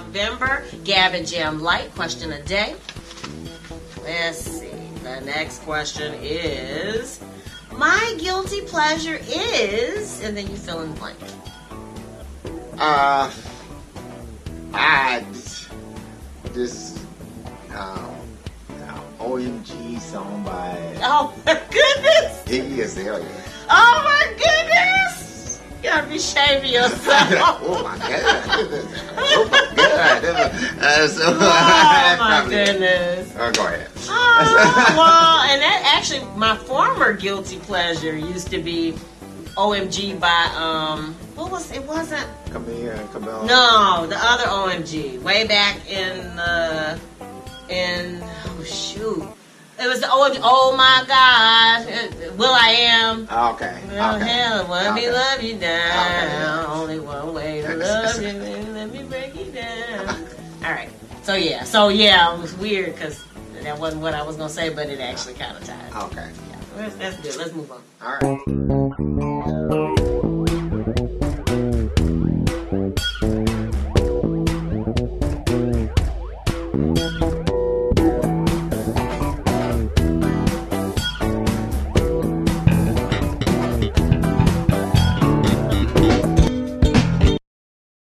November. Gab and Jam Light, question a day. Let's see. The next question is, my guilty pleasure is, and then you fill in blank. OMG song by... Oh my goodness! Iggy Azalea. Oh my goodness! You gotta be shaming yourself. Oh my god. Oh my god. Oh my goodness. Oh, go ahead. Well, and that actually, my former guilty pleasure used to be OMG by, what was, it wasn't... Camille. No, the other OMG. Way back in oh shoot, it was the OMG, oh my gosh, Will I Am. Okay. Well, okay. Hell, let me love you down. Okay. Only one way to love you, let me break you down. All right. So yeah, it was weird because that wasn't what I was gonna say, but it actually kind of tied. Okay. Yeah. That's good. Let's move on. All right.